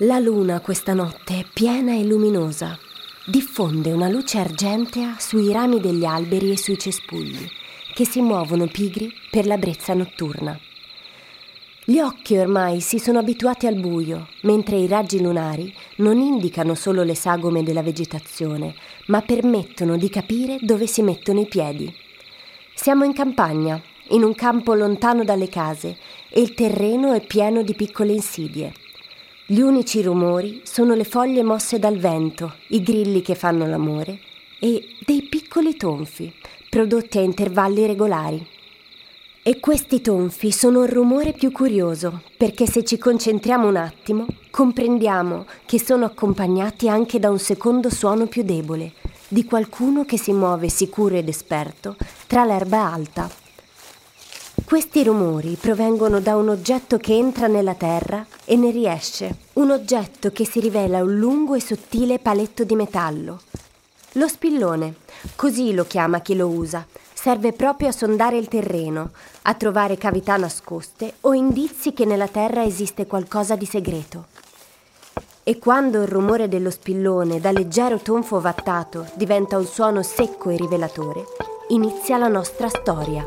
La luna questa notte è piena e luminosa. Diffonde una luce argentea sui rami degli alberi e sui cespugli, che si muovono pigri per la brezza notturna. Gli occhi ormai si sono abituati al buio, mentre i raggi lunari non indicano solo le sagome della vegetazione, ma permettono di capire dove si mettono i piedi. Siamo in campagna, in un campo lontano dalle case, e il terreno è pieno di piccole insidie. Gli unici rumori sono le foglie mosse dal vento, i grilli che fanno l'amore e dei piccoli tonfi, prodotti a intervalli regolari. E questi tonfi sono il rumore più curioso, perché se ci concentriamo un attimo, comprendiamo che sono accompagnati anche da un secondo suono più debole, di qualcuno che si muove sicuro ed esperto tra l'erba alta. Questi rumori provengono da un oggetto che entra nella terra e ne riesce, un oggetto che si rivela un lungo e sottile paletto di metallo. Lo spillone, così lo chiama chi lo usa, serve proprio a sondare il terreno, a trovare cavità nascoste o indizi che nella terra esiste qualcosa di segreto. E quando il rumore dello spillone, da leggero tonfo ovattato, diventa un suono secco e rivelatore, inizia la nostra storia.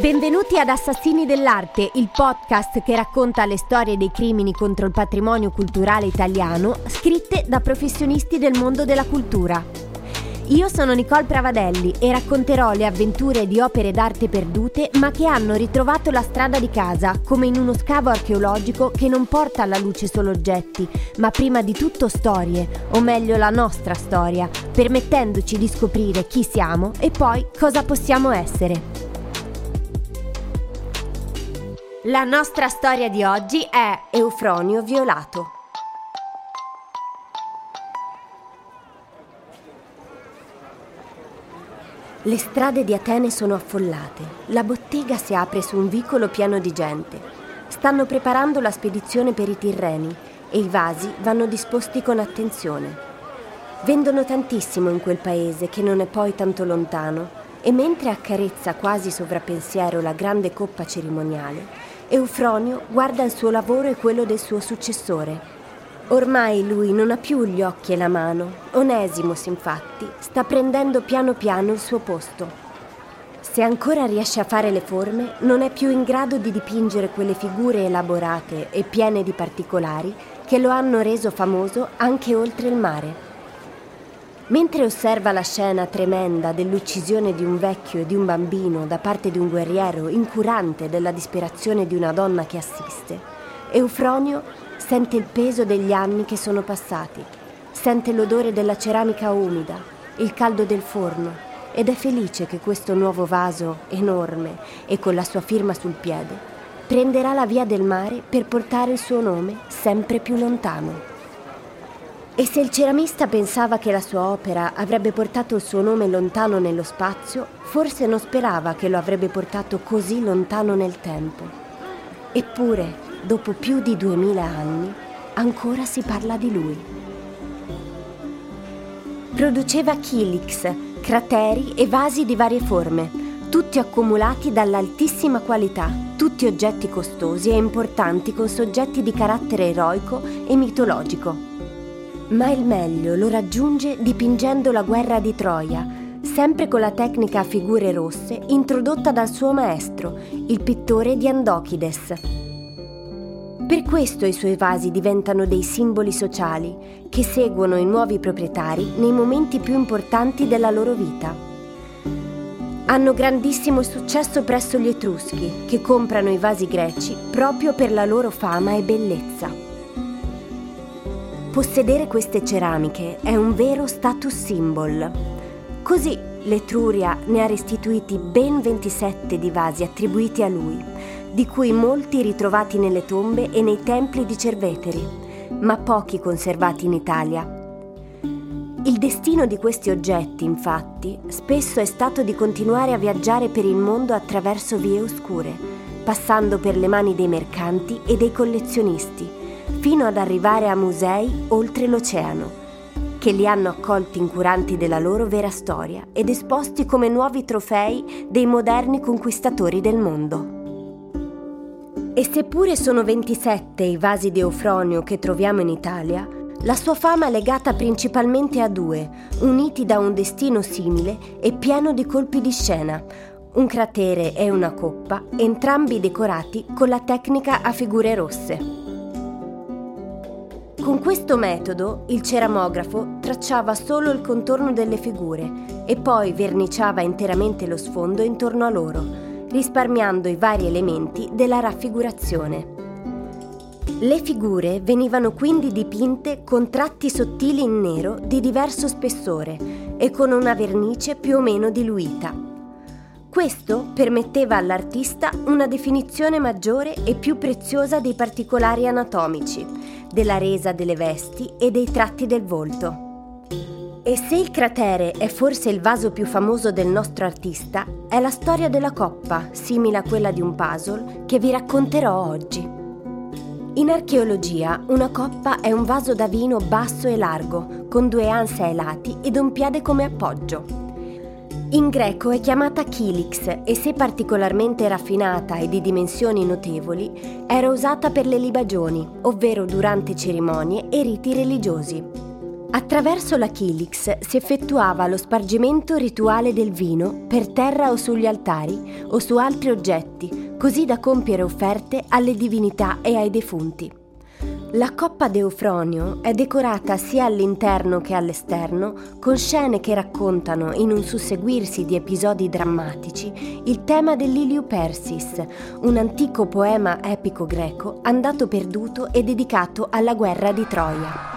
Benvenuti ad Assassini dell'Arte, il podcast che racconta le storie dei crimini contro il patrimonio culturale italiano, scritte da professionisti del mondo della cultura. Io sono Nicole Pravadelli e racconterò le avventure di opere d'arte perdute ma che hanno ritrovato la strada di casa, come in uno scavo archeologico che non porta alla luce solo oggetti, ma prima di tutto storie, o meglio la nostra storia, permettendoci di scoprire chi siamo e poi cosa possiamo essere. La nostra storia di oggi è Eufronio violato. Le strade di Atene sono affollate. La bottega si apre su un vicolo pieno di gente. Stanno preparando la spedizione per i tirreni e i vasi vanno disposti con attenzione. Vendono tantissimo in quel paese che non è poi tanto lontano e mentre accarezza quasi sovrappensiero la grande coppa cerimoniale, Eufronio guarda il suo lavoro e quello del suo successore. Ormai lui non ha più gli occhi e la mano. Onesimos, infatti, sta prendendo piano piano il suo posto. Se ancora riesce a fare le forme, non è più in grado di dipingere quelle figure elaborate e piene di particolari che lo hanno reso famoso anche oltre il mare. Mentre osserva la scena tremenda dell'uccisione di un vecchio e di un bambino da parte di un guerriero incurante della disperazione di una donna che assiste, Eufronio sente il peso degli anni che sono passati, sente l'odore della ceramica umida, il caldo del forno ed è felice che questo nuovo vaso, enorme e con la sua firma sul piede, prenderà la via del mare per portare il suo nome sempre più lontano. E se il ceramista pensava che la sua opera avrebbe portato il suo nome lontano nello spazio, forse non sperava che lo avrebbe portato così lontano nel tempo. Eppure, dopo più di 2000 anni, ancora si parla di lui. Produceva kilix, crateri e vasi di varie forme, tutti accumulati dall'altissima qualità, tutti oggetti costosi e importanti con soggetti di carattere eroico e mitologico. Ma il meglio lo raggiunge dipingendo la guerra di Troia, sempre con la tecnica a figure rosse introdotta dal suo maestro, il pittore di Andokides. Per questo i suoi vasi diventano dei simboli sociali che seguono i nuovi proprietari nei momenti più importanti della loro vita. Hanno grandissimo successo presso gli Etruschi, che comprano i vasi greci proprio per la loro fama e bellezza. Possedere queste ceramiche è un vero status symbol. Così l'Etruria ne ha restituiti ben 27 di vasi attribuiti a lui, di cui molti ritrovati nelle tombe e nei templi di Cerveteri, ma pochi conservati in Italia. Il destino di questi oggetti, infatti, spesso è stato di continuare a viaggiare per il mondo attraverso vie oscure, passando per le mani dei mercanti e dei collezionisti, fino ad arrivare a musei oltre l'oceano, che li hanno accolti incuranti della loro vera storia ed esposti come nuovi trofei dei moderni conquistatori del mondo. E seppure sono 27 i vasi di Eufronio che troviamo in Italia, la sua fama è legata principalmente a due, uniti da un destino simile e pieno di colpi di scena, un cratere e una coppa, entrambi decorati con la tecnica a figure rosse. Con questo metodo il ceramografo tracciava solo il contorno delle figure e poi verniciava interamente lo sfondo intorno a loro, risparmiando i vari elementi della raffigurazione. Le figure venivano quindi dipinte con tratti sottili in nero di diverso spessore e con una vernice più o meno diluita. Questo permetteva all'artista una definizione maggiore e più preziosa dei particolari anatomici, della resa delle vesti e dei tratti del volto. E se il cratere è forse il vaso più famoso del nostro artista, è la storia della coppa, simile a quella di un puzzle, che vi racconterò oggi. In archeologia, una coppa è un vaso da vino basso e largo, con due anse ai lati ed un piede come appoggio. In greco è chiamata kilix e, se particolarmente raffinata e di dimensioni notevoli, era usata per le libagioni, ovvero durante cerimonie e riti religiosi. Attraverso la kilix si effettuava lo spargimento rituale del vino per terra o sugli altari o su altri oggetti, così da compiere offerte alle divinità e ai defunti. La coppa d'Eufronio è decorata sia all'interno che all'esterno con scene che raccontano, in un susseguirsi di episodi drammatici, il tema dell'Iliu Persis, un antico poema epico greco andato perduto e dedicato alla guerra di Troia.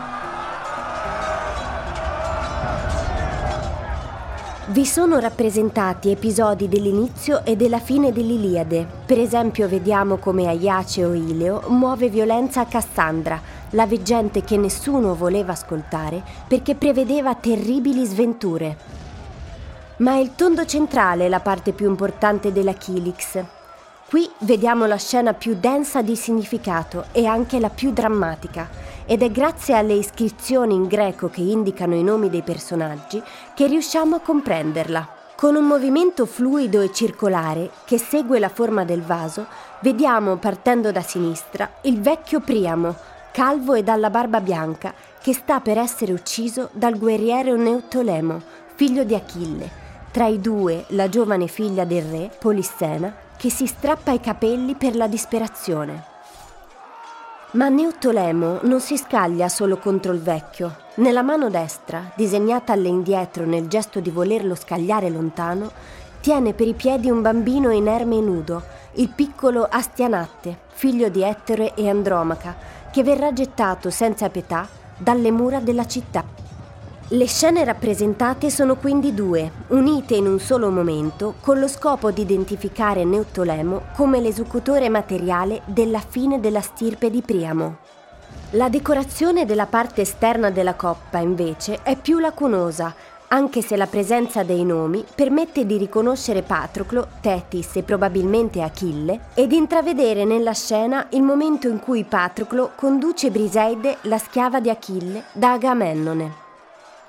Vi sono rappresentati episodi dell'inizio e della fine dell'Iliade. Per esempio vediamo come Aiace o Ileo muove violenza a Cassandra, la veggente che nessuno voleva ascoltare perché prevedeva terribili sventure. Ma il tondo centrale è la parte più importante della kilix. Qui vediamo la scena più densa di significato e anche la più drammatica, ed è grazie alle iscrizioni in greco che indicano i nomi dei personaggi che riusciamo a comprenderla. Con un movimento fluido e circolare che segue la forma del vaso, vediamo, partendo da sinistra, il vecchio Priamo, calvo e dalla barba bianca, che sta per essere ucciso dal guerriero Neottolemo, figlio di Achille. Tra i due, la giovane figlia del re, Polissena, che si strappa i capelli per la disperazione. Ma Neottolemo non si scaglia solo contro il vecchio. Nella mano destra, disegnata all'indietro nel gesto di volerlo scagliare lontano, tiene per i piedi un bambino inerme e nudo, il piccolo Astianatte, figlio di Ettore e Andromaca, che verrà gettato senza pietà dalle mura della città. Le scene rappresentate sono quindi due, unite in un solo momento, con lo scopo di identificare Neottolemo come l'esecutore materiale della fine della stirpe di Priamo. La decorazione della parte esterna della coppa, invece, è più lacunosa, anche se la presenza dei nomi permette di riconoscere Patroclo, Teti e probabilmente Achille, ed intravedere nella scena il momento in cui Patroclo conduce Briseide, la schiava di Achille, da Agamennone.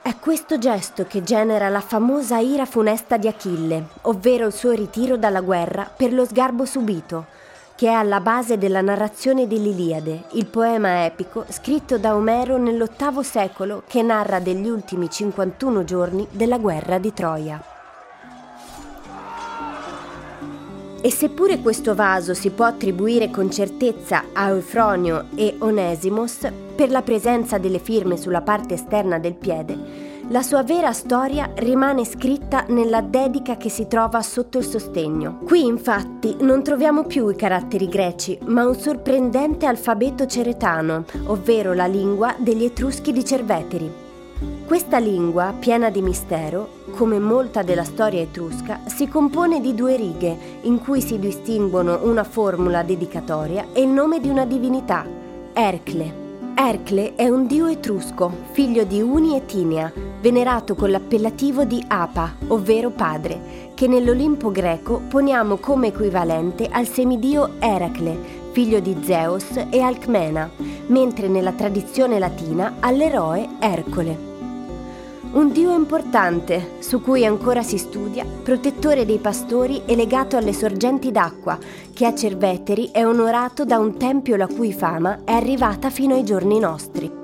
È questo gesto che genera la famosa ira funesta di Achille, ovvero il suo ritiro dalla guerra per lo sgarbo subito, che è alla base della narrazione dell'Iliade, il poema epico scritto da Omero nell'VIII secolo che narra degli ultimi 51 giorni della guerra di Troia. E seppure questo vaso si può attribuire con certezza a Eufronio e Onesimos per la presenza delle firme sulla parte esterna del piede, La sua vera storia rimane scritta nella dedica che si trova sotto il sostegno. Qui, infatti, non troviamo più i caratteri greci, ma un sorprendente alfabeto ceretano, ovvero la lingua degli Etruschi di Cerveteri. Questa lingua, piena di mistero, come molta della storia etrusca, si compone di 2 righe, in cui si distinguono una formula dedicatoria e il nome di una divinità, Ercle. Ercle è un dio etrusco, figlio di Uni e Tinia, venerato con l'appellativo di Apa, ovvero padre, che nell'Olimpo greco poniamo come equivalente al semidio Eracle, figlio di Zeus e Alcmena, mentre nella tradizione latina all'eroe Ercole. Un dio importante, su cui ancora si studia, protettore dei pastori e legato alle sorgenti d'acqua, che a Cerveteri è onorato da un tempio la cui fama è arrivata fino ai giorni nostri.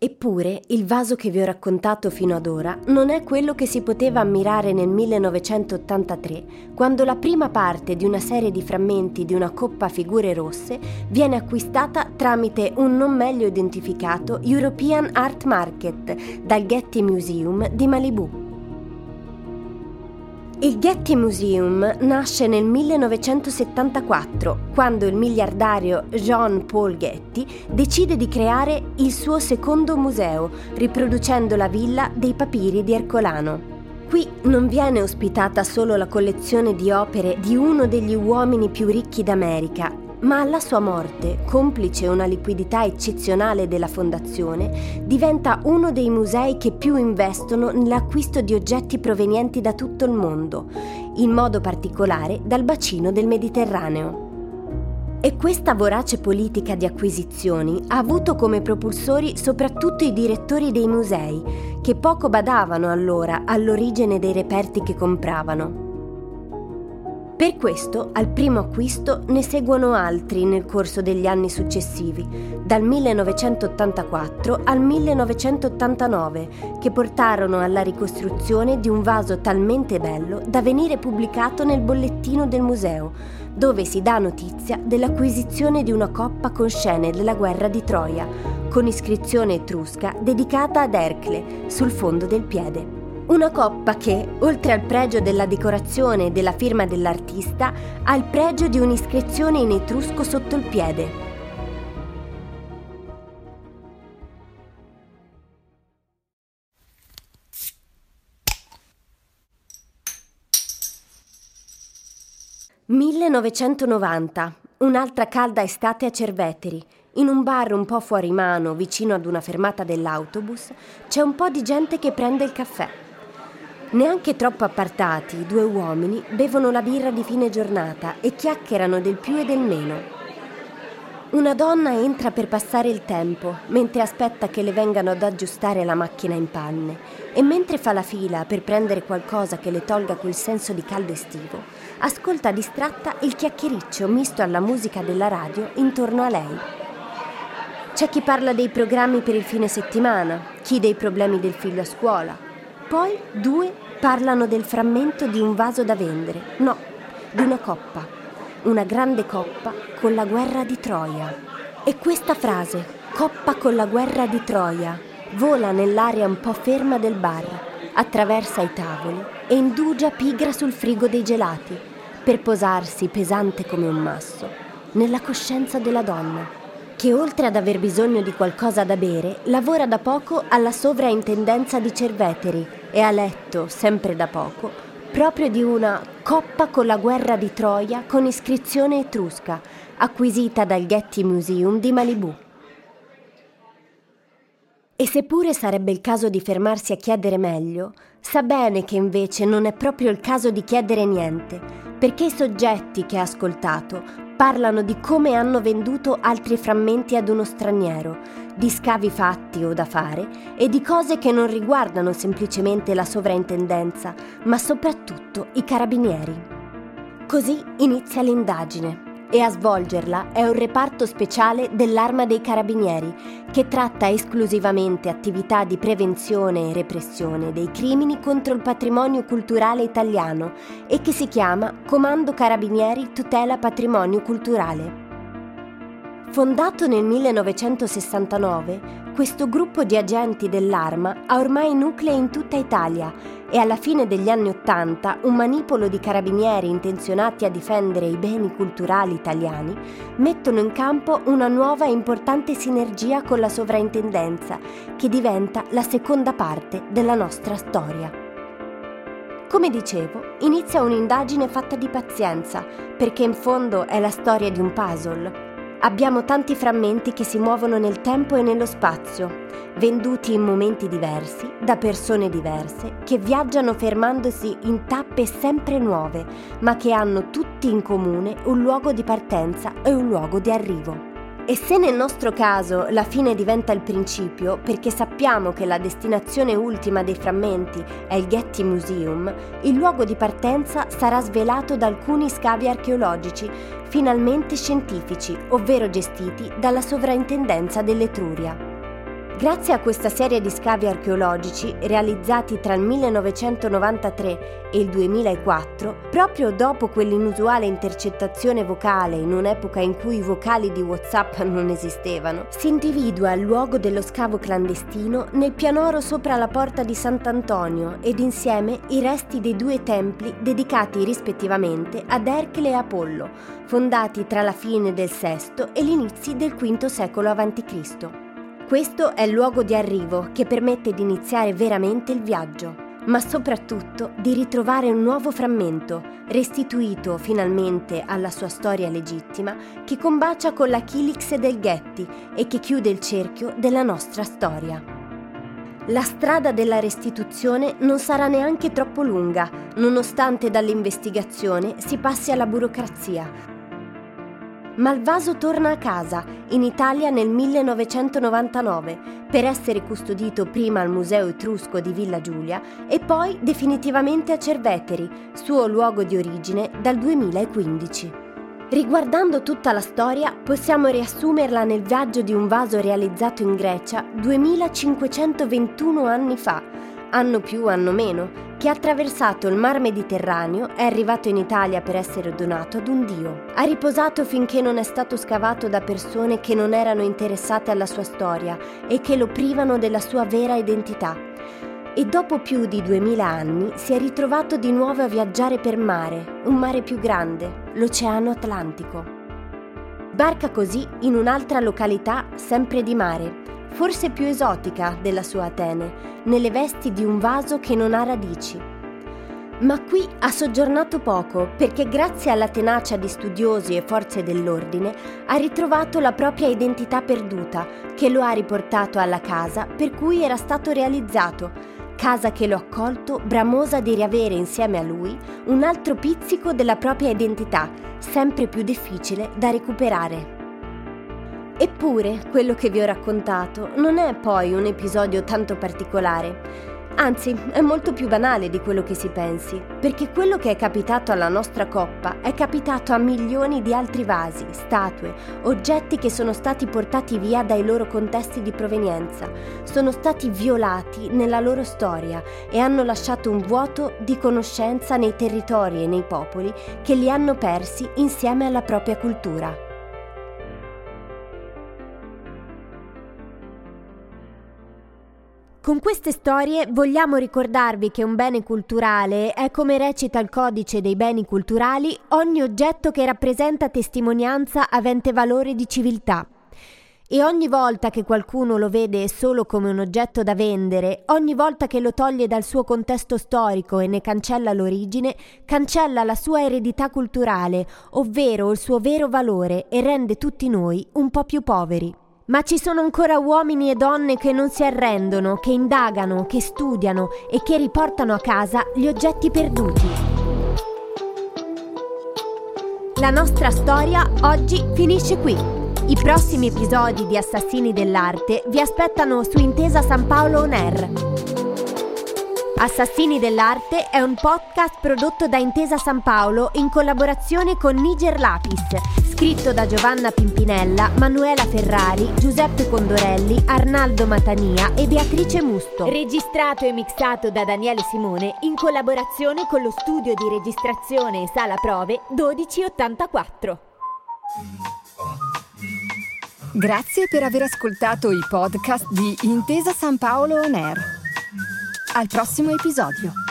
Eppure, il vaso che vi ho raccontato fino ad ora non è quello che si poteva ammirare nel 1983, quando la prima parte di una serie di frammenti di una coppa a figure rosse viene acquistata tramite un non meglio identificato European Art Market dal Getty Museum di Malibu. Il Getty Museum nasce nel 1974, quando il miliardario Jean Paul Getty decide di creare il suo secondo museo, riproducendo la villa dei papiri di Ercolano. Qui non viene ospitata solo la collezione di opere di uno degli uomini più ricchi d'America, ma alla sua morte, complice una liquidità eccezionale della fondazione, diventa uno dei musei che più investono nell'acquisto di oggetti provenienti da tutto il mondo, in modo particolare dal bacino del Mediterraneo. E questa vorace politica di acquisizioni ha avuto come propulsori soprattutto i direttori dei musei, che poco badavano allora all'origine dei reperti che compravano. Per questo, al primo acquisto ne seguono altri nel corso degli anni successivi, dal 1984 al 1989, che portarono alla ricostruzione di un vaso talmente bello da venire pubblicato nel bollettino del museo, dove si dà notizia dell'acquisizione di una coppa con scene della guerra di Troia, con iscrizione etrusca dedicata ad Ercle, sul fondo del piede. Una coppa che, oltre al pregio della decorazione e della firma dell'artista, ha il pregio di un'iscrizione in etrusco sotto il piede. «1990, un'altra calda estate a Cerveteri. In un bar un po' fuori mano, vicino ad una fermata dell'autobus, c'è un po' di gente che prende il caffè. Neanche troppo appartati, 2 uomini bevono la birra di fine giornata e chiacchierano del più e del meno. Una donna entra per passare il tempo, mentre aspetta che le vengano ad aggiustare la macchina in panne, e mentre fa la fila per prendere qualcosa che le tolga quel senso di caldo estivo, ascolta distratta il chiacchiericcio misto alla musica della radio intorno a lei. C'è chi parla dei programmi per il fine settimana, chi dei problemi del figlio a scuola. Poi 2 parlano del frammento di un vaso da vendere, no, di una coppa, una grande coppa con la guerra di Troia. E questa frase, coppa con la guerra di Troia, vola nell'aria un po' ferma del bar, attraversa i tavoli e indugia pigra sul frigo dei gelati, per posarsi pesante come un masso nella coscienza della donna, che oltre ad aver bisogno di qualcosa da bere, lavora da poco alla sovrintendenza di Cerveteri e ha letto, sempre da poco, proprio di una coppa con la guerra di Troia con iscrizione etrusca, acquisita dal Getty Museum di Malibu. E seppure sarebbe il caso di fermarsi a chiedere meglio, sa bene che invece non è proprio il caso di chiedere niente, perché i soggetti che ha ascoltato parlano di come hanno venduto altri frammenti ad uno straniero, di scavi fatti o da fare e di cose che non riguardano semplicemente la sovrintendenza, ma soprattutto i carabinieri. Così inizia l'indagine e a svolgerla è un reparto speciale dell'Arma dei Carabinieri che tratta esclusivamente attività di prevenzione e repressione dei crimini contro il patrimonio culturale italiano e che si chiama Comando Carabinieri Tutela Patrimonio Culturale. Fondato nel 1969, questo gruppo di agenti dell'arma ha ormai nuclei in tutta Italia e alla fine degli anni '80 un manipolo di carabinieri intenzionati a difendere i beni culturali italiani mettono in campo una nuova e importante sinergia con la sovrintendenza, che diventa la seconda parte della nostra storia. Come dicevo, inizia un'indagine fatta di pazienza, perché in fondo è la storia di un puzzle. Abbiamo tanti frammenti che si muovono nel tempo e nello spazio, venduti in momenti diversi, da persone diverse, che viaggiano fermandosi in tappe sempre nuove, ma che hanno tutti in comune un luogo di partenza e un luogo di arrivo. E se nel nostro caso la fine diventa il principio, perché sappiamo che la destinazione ultima dei frammenti è il Getty Museum, il luogo di partenza sarà svelato da alcuni scavi archeologici, finalmente scientifici, ovvero gestiti dalla sovrintendenza dell'Etruria. Grazie a questa serie di scavi archeologici, realizzati tra il 1993 e il 2004, proprio dopo quell'inusuale intercettazione vocale in un'epoca in cui i vocali di WhatsApp non esistevano, si individua il luogo dello scavo clandestino nel pianoro sopra la porta di Sant'Antonio ed insieme i resti dei due templi dedicati rispettivamente ad Ercole e Apollo, fondati tra la fine del VI e gli inizi del V secolo a.C. Questo è il luogo di arrivo che permette di iniziare veramente il viaggio, ma soprattutto di ritrovare un nuovo frammento, restituito finalmente alla sua storia legittima, che combacia con la Kilix del Getty e che chiude il cerchio della nostra storia. La strada della restituzione non sarà neanche troppo lunga, nonostante dall'investigazione si passi alla burocrazia. Malvaso torna a casa, in Italia nel 1999, per essere custodito prima al Museo Etrusco di Villa Giulia e poi definitivamente a Cerveteri, suo luogo di origine, dal 2015. Riguardando tutta la storia, possiamo riassumerla nel viaggio di un vaso realizzato in Grecia 2521 anni fa, anno più anno meno, che ha attraversato il mar Mediterraneo, è arrivato in Italia per essere donato ad un dio. Ha riposato finché non è stato scavato da persone che non erano interessate alla sua storia e che lo privano della sua vera identità. E dopo più di 2000 anni si è ritrovato di nuovo a viaggiare per mare, un mare più grande, l'Oceano Atlantico. Barca così in un'altra località sempre di mare, forse più esotica della sua Atene, nelle vesti di un vaso che non ha radici. Ma qui ha soggiornato poco, perché grazie alla tenacia di studiosi e forze dell'ordine ha ritrovato la propria identità perduta, che lo ha riportato alla casa per cui era stato realizzato, casa che lo ha accolto bramosa di riavere insieme a lui un altro pizzico della propria identità, sempre più difficile da recuperare. Eppure, quello che vi ho raccontato non è poi un episodio tanto particolare, anzi è molto più banale di quello che si pensi, perché quello che è capitato alla nostra coppa è capitato a milioni di altri vasi, statue, oggetti che sono stati portati via dai loro contesti di provenienza, sono stati violati nella loro storia e hanno lasciato un vuoto di conoscenza nei territori e nei popoli che li hanno persi insieme alla propria cultura. Con queste storie vogliamo ricordarvi che un bene culturale è, come recita il codice dei beni culturali, ogni oggetto che rappresenta testimonianza avente valore di civiltà. E ogni volta che qualcuno lo vede solo come un oggetto da vendere, ogni volta che lo toglie dal suo contesto storico e ne cancella l'origine, cancella la sua eredità culturale, ovvero il suo vero valore, e rende tutti noi un po' più poveri. Ma ci sono ancora uomini e donne che non si arrendono, che indagano, che studiano e che riportano a casa gli oggetti perduti. La nostra storia oggi finisce qui. I prossimi episodi di Assassini dell'Arte vi aspettano su Intesa San Paolo On Air. Assassini dell'Arte è un podcast prodotto da Intesa San Paolo in collaborazione con Niger Lapis. Scritto da Giovanna Pimpinella, Manuela Ferrari, Giuseppe Condorelli, Arnaldo Matania e Beatrice Musto. Registrato e mixato da Daniele Simone in collaborazione con lo studio di registrazione e sala prove 1284. Grazie per aver ascoltato i podcast di Intesa San Paolo On Air. Al prossimo episodio.